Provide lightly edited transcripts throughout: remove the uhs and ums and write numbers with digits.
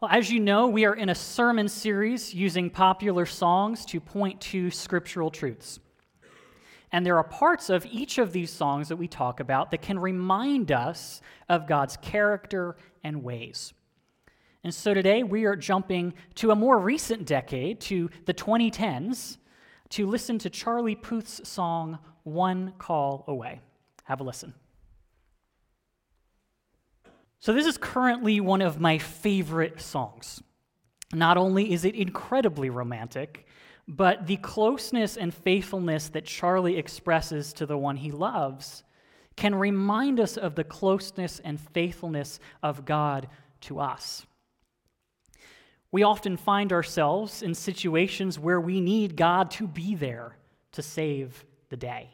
Well, as you know, we are in a sermon series using popular songs to point to scriptural truths. And there are parts of each of these songs that we talk about that can remind us of God's character and ways. And so today we are jumping to a more recent decade, to the 2010s, to listen to Charlie Puth's song, One Call Away. Have a listen. So this is currently one of my favorite songs. Not only is it incredibly romantic, but the closeness and faithfulness that Charlie expresses to the one he loves can remind us of the closeness and faithfulness of God to us. We often find ourselves in situations where we need God to be there to save the day.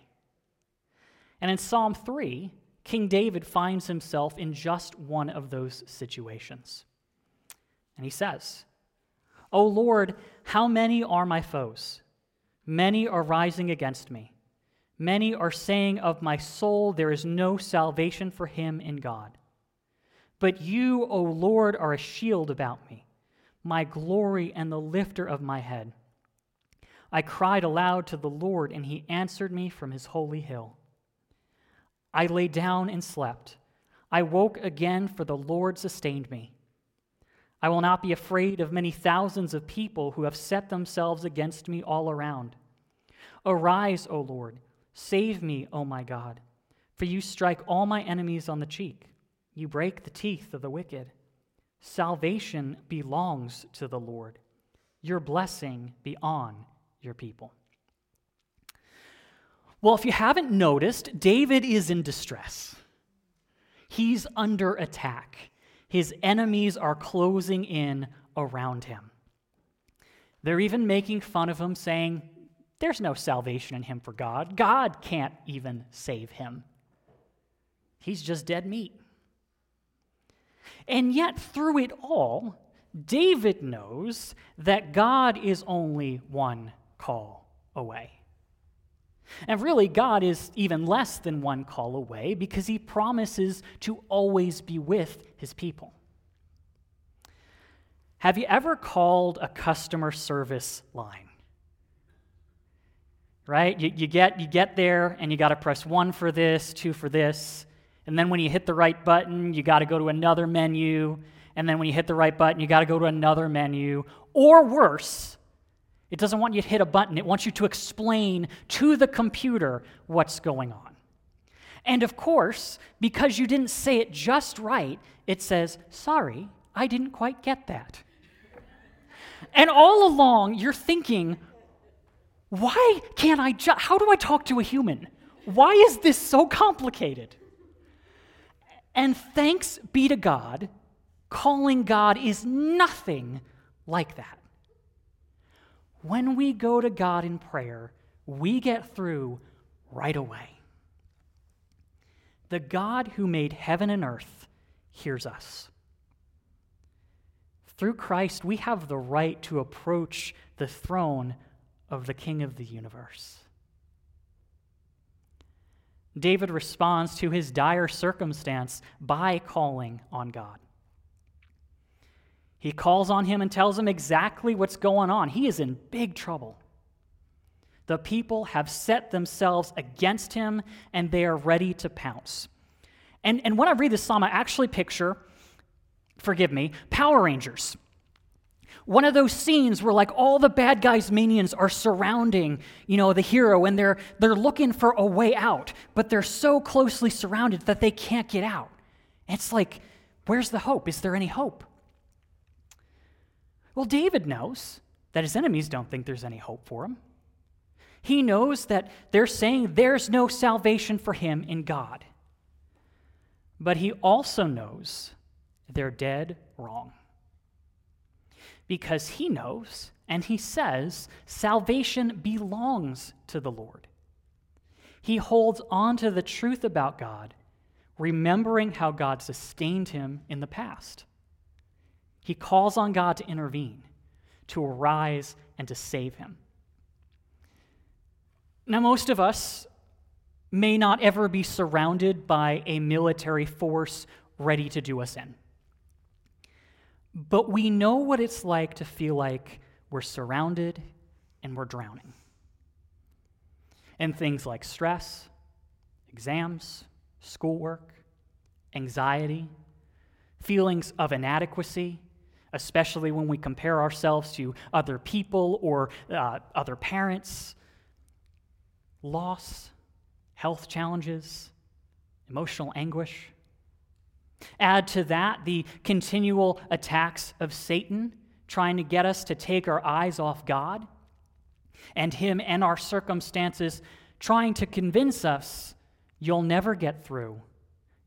And in Psalm 3, King David finds himself in just one of those situations. And he says, "O Lord, how many are my foes? Many are rising against me. Many are saying of my soul, there is no salvation for him in God. But you, O Lord, are a shield about me, my glory and the lifter of my head. I cried aloud to the Lord, and he answered me from his holy hill. I lay down and slept. I woke again, for the Lord sustained me. I will not be afraid of many thousands of people who have set themselves against me all around. Arise, O Lord, save me, O my God, for you strike all my enemies on the cheek. You break the teeth of the wicked. Salvation belongs to the Lord. Your blessing be on your people." Well, if you haven't noticed, David is in distress. He's under attack. His enemies are closing in around him. They're even making fun of him, saying, "There's no salvation in him for God. God can't even save him. He's just dead meat." And yet, through it all, David knows that God is only one call away. And really, God is even less than one call away because he promises to always be with his people. Have you ever called a customer service line? Right? You get there and you got to press 1 for this, 2 for this, and then when you hit the right button, you got to go to another menu, and then when you hit the right button, you got to go to another menu, or worse, it doesn't want you to hit a button. It wants you to explain to the computer what's going on. And of course, because you didn't say it just right, it says, "Sorry, I didn't quite get that." And all along, you're thinking, why can't I just, how do I talk to a human? Why is this so complicated? And thanks be to God, calling God is nothing like that. When we go to God in prayer, we get through right away. The God who made heaven and earth hears us. Through Christ, we have the right to approach the throne of the King of the universe. David responds to his dire circumstance by calling on God. He calls on him and tells him exactly what's going on. He is in big trouble. The people have set themselves against him, and they are ready to pounce. And when I read this psalm, I actually picture, forgive me, Power Rangers. One of those scenes where like all the bad guys' minions are surrounding, the hero, and they're looking for a way out, but they're so closely surrounded that they can't get out. It's like, where's the hope? Is there any hope? Well, David knows that his enemies don't think there's any hope for him. He knows that they're saying there's no salvation for him in God. But he also knows they're dead wrong. Because he knows, and he says, salvation belongs to the Lord. He holds on to the truth about God, remembering how God sustained him in the past. He calls on God to intervene, to arise, and to save him. Now, most of us may not ever be surrounded by a military force ready to do us in. But we know what it's like to feel like we're surrounded and we're drowning. And things like stress, exams, schoolwork, anxiety, feelings of inadequacy, especially when we compare ourselves to other people or other parents, loss, health challenges, emotional anguish. Add to that the continual attacks of Satan, trying to get us to take our eyes off God and him and our circumstances, trying to convince us, you'll never get through,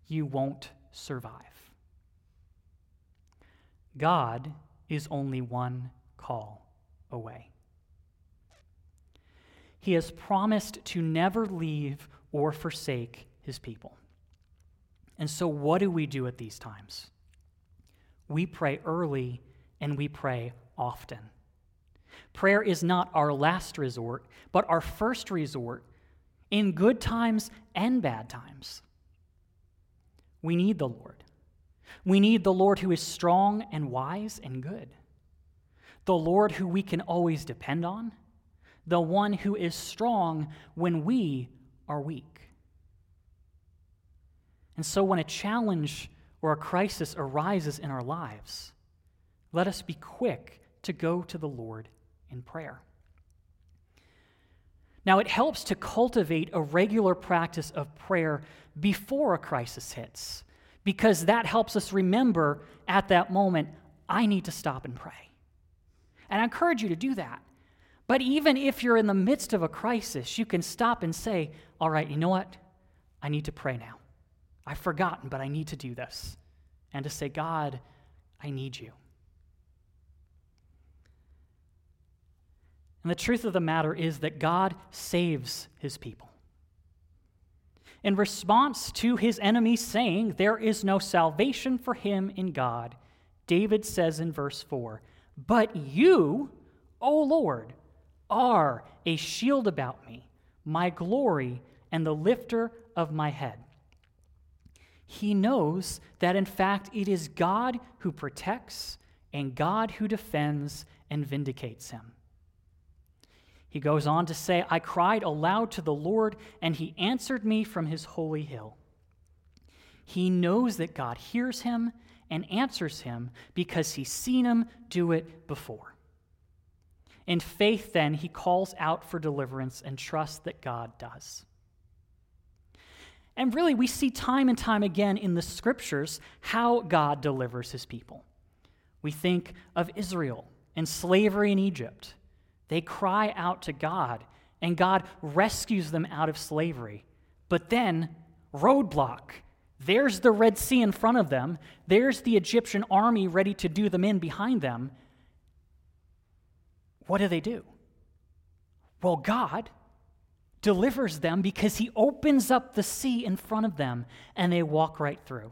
you won't survive. God is only one call away. He has promised to never leave or forsake his people. And so what do we do at these times? We pray early and we pray often. Prayer is not our last resort, but our first resort in good times and bad times. We need the Lord. We need the Lord who is strong and wise and good. The Lord who we can always depend on. The one who is strong when we are weak. And so when a challenge or a crisis arises in our lives, let us be quick to go to the Lord in prayer. Now, it helps to cultivate a regular practice of prayer before a crisis hits, because that helps us remember at that moment, I need to stop and pray. And I encourage you to do that. But even if you're in the midst of a crisis, you can stop and say, all right, you know what? I need to pray now. I've forgotten, but I need to do this. And to say, God, I need you. And the truth of the matter is that God saves his people. In response to his enemies saying, there is no salvation for him in God, David says in verse 4, but you, O Lord, are a shield about me, my glory, and the lifter of my head. He knows that, in fact, it is God who protects and God who defends and vindicates him. He goes on to say, I cried aloud to the Lord, and he answered me from his holy hill. He knows that God hears him and answers him because he's seen him do it before. In faith, then, he calls out for deliverance and trusts that God does. And really, we see time and time again in the scriptures how God delivers his people. We think of Israel and slavery in Egypt. They cry out to God, and God rescues them out of slavery. But then, roadblock. There's the Red Sea in front of them. There's the Egyptian army ready to do them in behind them. What do? Well, God delivers them because he opens up the sea in front of them and they walk right through.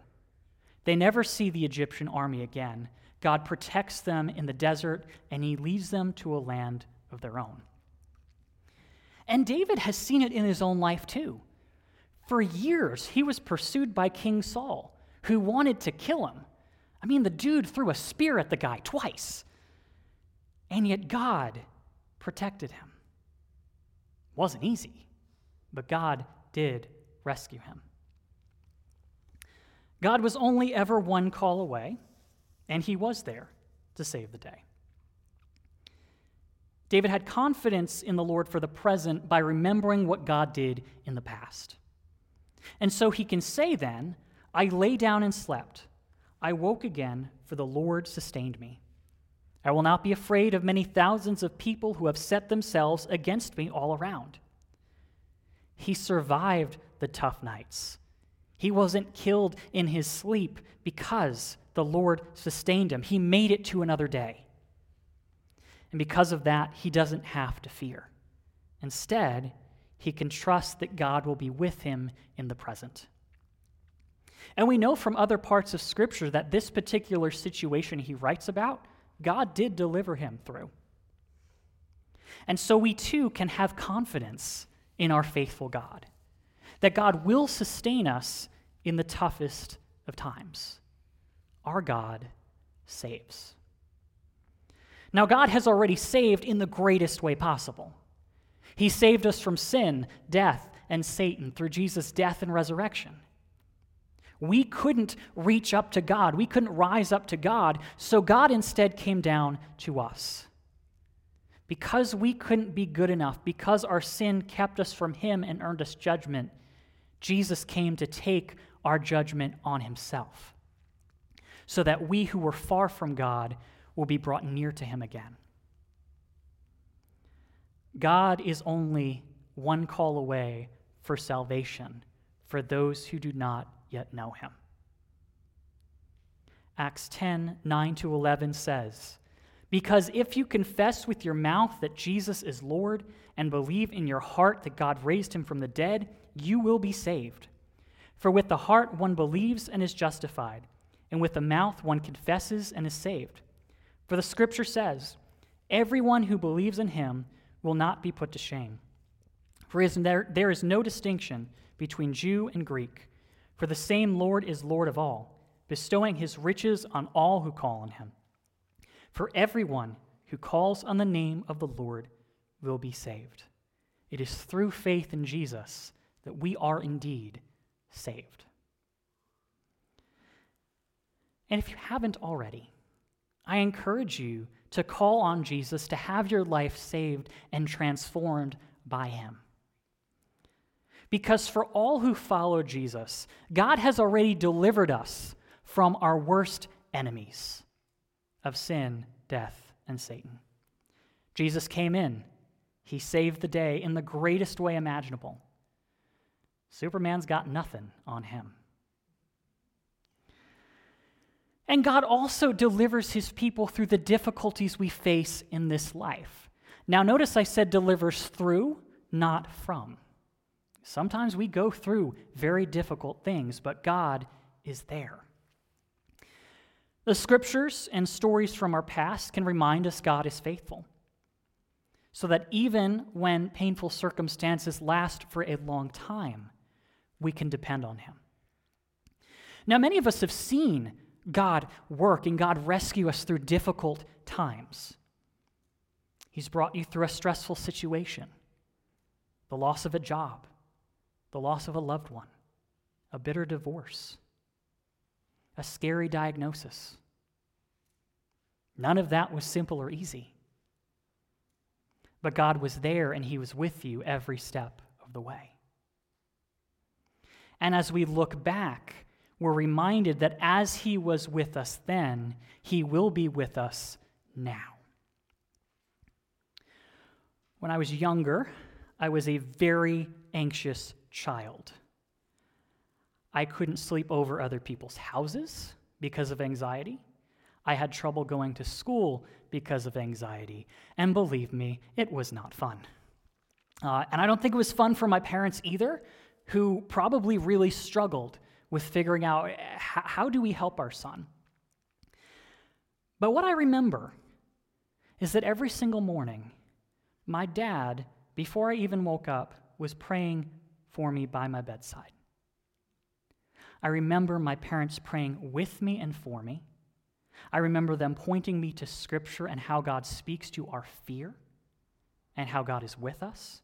They never see the Egyptian army again. God protects them in the desert and he leads them to a land of their own. And David has seen it in his own life too. For years, he was pursued by King Saul, who wanted to kill him. I mean, the dude threw a spear at the guy twice. And yet God protected him. Wasn't easy, but God did rescue him. God was only ever one call away, and he was there to save the day. David had confidence in the Lord for the present by remembering what God did in the past. And so he can say then, I lay down and slept. I woke again, for the Lord sustained me. I will not be afraid of many thousands of people who have set themselves against me all around. He survived the tough nights. He wasn't killed in his sleep because the Lord sustained him. He made it to another day. And because of that, he doesn't have to fear. Instead, he can trust that God will be with him in the present. And we know from other parts of Scripture that this particular situation he writes about, God did deliver him through. And so we too can have confidence in our faithful God, that God will sustain us in the toughest of times. Our God saves. Now, God has already saved in the greatest way possible. He saved us from sin, death, and Satan through Jesus' death and resurrection. We couldn't reach up to God. We couldn't rise up to God, so God instead came down to us. Because we couldn't be good enough, because our sin kept us from Him and earned us judgment, Jesus came to take our judgment on Himself, so that we who were far from God will be brought near to Him again. God is only one call away for salvation for those who do not yet know Him. Acts 10:9-11 says, "Because if you confess with your mouth that Jesus is Lord and believe in your heart that God raised Him from the dead, you will be saved. For with the heart one believes and is justified, and with the mouth one confesses and is saved. For the Scripture says, 'Everyone who believes in Him will not be put to shame.' For there is no distinction between Jew and Greek, for the same Lord is Lord of all, bestowing His riches on all who call on Him. For everyone who calls on the name of the Lord will be saved." It is through faith in Jesus that we are indeed saved. And if you haven't already, I encourage you to call on Jesus to have your life saved and transformed by Him. Because for all who follow Jesus, God has already delivered us from our worst enemies of sin, death, and Satan. Jesus came in. He saved the day in the greatest way imaginable. Superman's got nothing on him. And God also delivers His people through the difficulties we face in this life. Now, notice I said delivers through, not from. Sometimes we go through very difficult things, but God is there. The Scriptures and stories from our past can remind us God is faithful, so that even when painful circumstances last for a long time, we can depend on Him. Now, many of us have seen God work and God rescue us through difficult times. He's brought you through a stressful situation, the loss of a job, the loss of a loved one, a bitter divorce, a scary diagnosis. None of that was simple or easy. But God was there and He was with you every step of the way. And as we look back, we're reminded that as He was with us then, He will be with us now. When I was younger, I was a very anxious child. I couldn't sleep over other people's houses because of anxiety. I had trouble going to school because of anxiety. And believe me, it was not fun. And I don't think it was fun for my parents either, who probably really struggled with figuring out how do we help our son. But what I remember is that every single morning, my dad, before I even woke up, was praying for me by my bedside. I remember my parents praying with me and for me. I remember them pointing me to Scripture and how God speaks to our fear and how God is with us.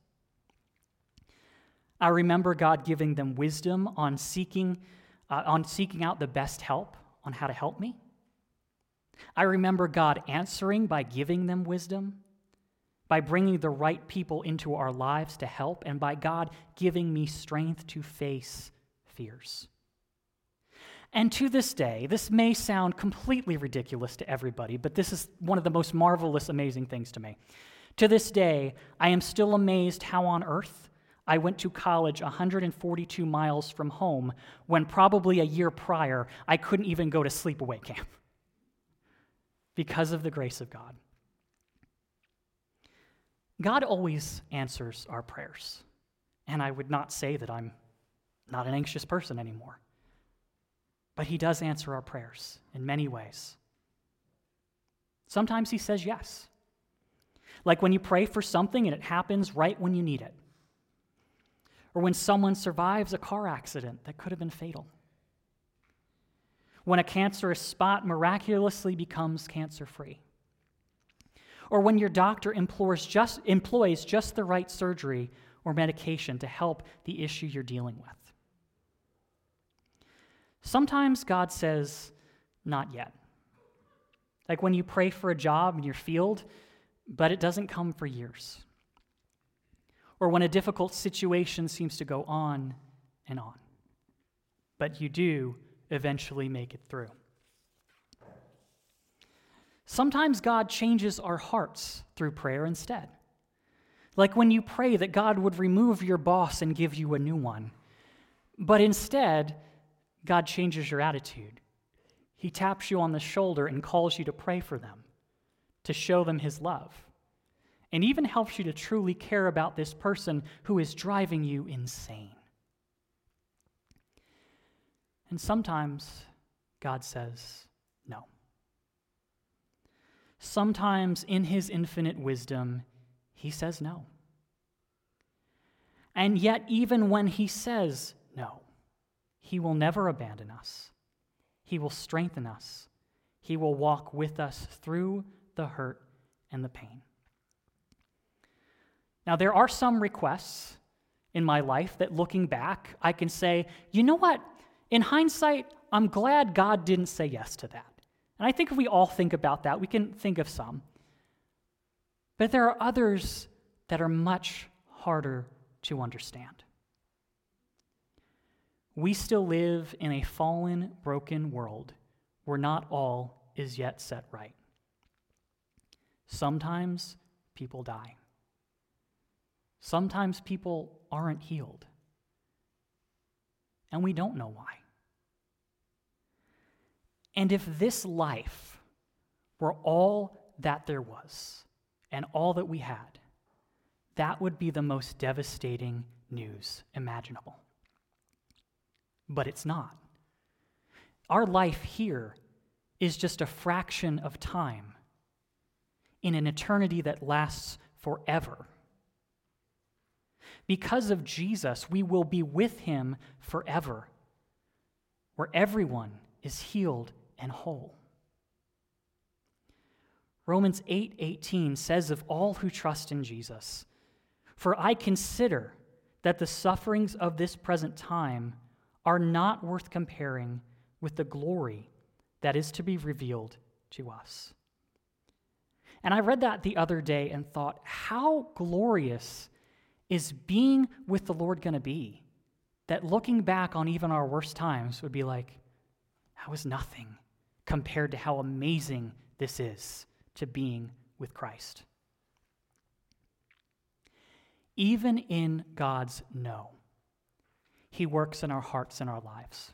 I remember God giving them wisdom on seeking out the best help on how to help me. I remember God answering by giving them wisdom, by bringing the right people into our lives to help, and by God giving me strength to face fears. And to this day, this may sound completely ridiculous to everybody, but this is one of the most marvelous, amazing things to me. To this day, I am still amazed how on earth I went to college 142 miles from home when probably a year prior I couldn't even go to sleepaway camp because of the grace of God. God always answers our prayers, and I would not say that I'm not an anxious person anymore. But He does answer our prayers in many ways. Sometimes He says yes. Like when you pray for something and it happens right when you need it. Or when someone survives a car accident that could have been fatal. when a cancerous spot miraculously becomes cancer-free, or when your doctor employs just the right surgery or medication to help the issue you're dealing with. Sometimes God says, not yet. Like when you pray for a job in your field, but it doesn't come for years. Or when a difficult situation seems to go on and on, but you do eventually make it through. Sometimes God changes our hearts through prayer instead. Like when you pray that God would remove your boss and give you a new one, but instead, God changes your attitude. He taps you on the shoulder and calls you to pray for them, to show them his love, and even helps you to truly care about this person who is driving you insane. And sometimes God says no. Sometimes in his infinite wisdom, he says no. And yet, even when he says no, he will never abandon us. He will strengthen us. He will walk with us through the hurt and the pain. Now, there are some requests in my life that, looking back, I can say, you know what? In hindsight, I'm glad God didn't say yes to that. And I think if we all think about that, we can think of some. But there are others that are much harder to understand. We still live in a fallen, broken world where not all is yet set right. Sometimes people die. Sometimes people aren't healed. And we don't know why. And if this life were all that there was and all that we had, that would be the most devastating news imaginable. But it's not. Our life here is just a fraction of time in an eternity that lasts forever. Because of Jesus, we will be with him forever, where everyone is healed and whole. Romans 8:18 says of all who trust in Jesus, "For I consider that the sufferings of this present time are not worth comparing with the glory that is to be revealed to us." And I read that the other day and thought, how glorious is being with the Lord going to be? That looking back on even our worst times would be like, that was nothing compared to how amazing this is to being with Christ. Even in God's no, he works in our hearts and our lives.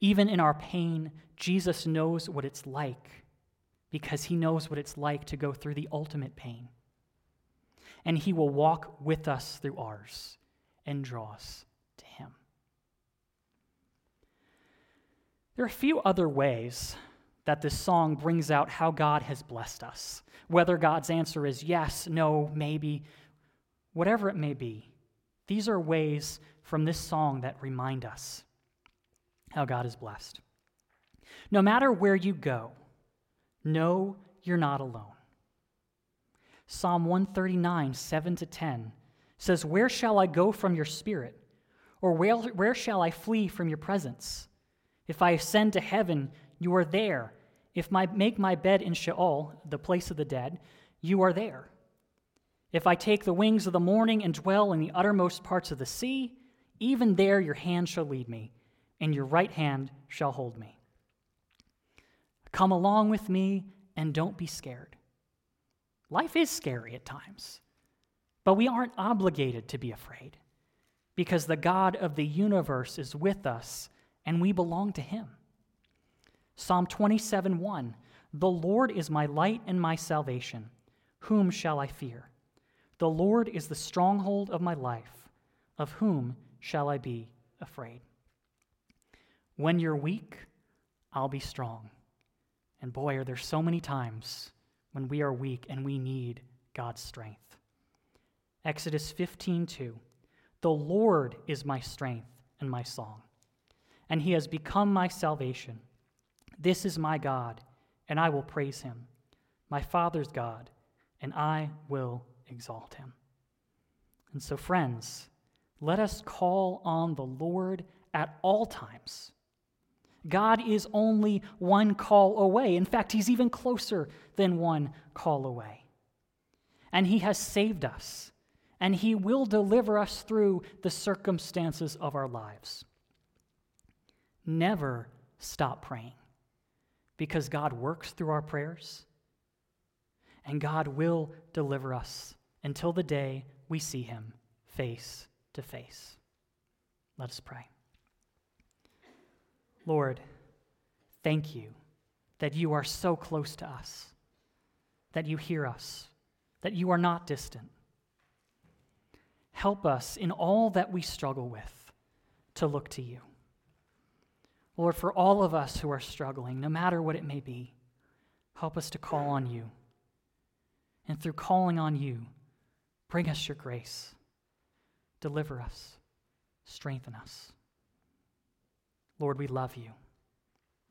Even in our pain, Jesus knows what it's like because he knows what it's like to go through the ultimate pain. And he will walk with us through ours and draw us to him. There are a few other ways that this song brings out how God has blessed us. Whether God's answer is yes, no, maybe, whatever it may be, these are ways from this song that remind us how God is blessed. No matter where you go, know you're not alone. Psalm 139:7-10 says, "Where shall I go from your spirit? Or where shall I flee from your presence? If I ascend to heaven, you are there. If I make my bed in Sheol, the place of the dead, you are there. If I take the wings of the morning and dwell in the uttermost parts of the sea, even there your hand shall lead me, and your right hand shall hold me. Come along with me and don't be scared." Life is scary at times, but we aren't obligated to be afraid because the God of the universe is with us and we belong to him. Psalm 27:1, "The Lord is my light and my salvation. Whom shall I fear? The Lord is the stronghold of my life. Of whom shall I be afraid?" When you're weak, I'll be strong. And boy, are there so many times when we are weak and we need God's strength. Exodus 15:2, "The Lord is my strength and my song, and he has become my salvation. This is my God, and I will praise him, my Father's God, and I will exalt him. And so, friends, let us call on the Lord at all times. God is only one call away. In fact, he's even closer than one call away. And he has saved us, and he will deliver us through the circumstances of our lives. Never stop praying, because God works through our prayers, and God will deliver us until the day we see him face to face. Let us pray. Lord, thank you that you are so close to us, that you hear us, that you are not distant. Help us in all that we struggle with to look to you. Lord, for all of us who are struggling, no matter what it may be, help us to call on you. And through calling on you, bring us your grace. Deliver us. Strengthen us. Lord, we love you.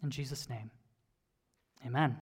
In Jesus' name, amen.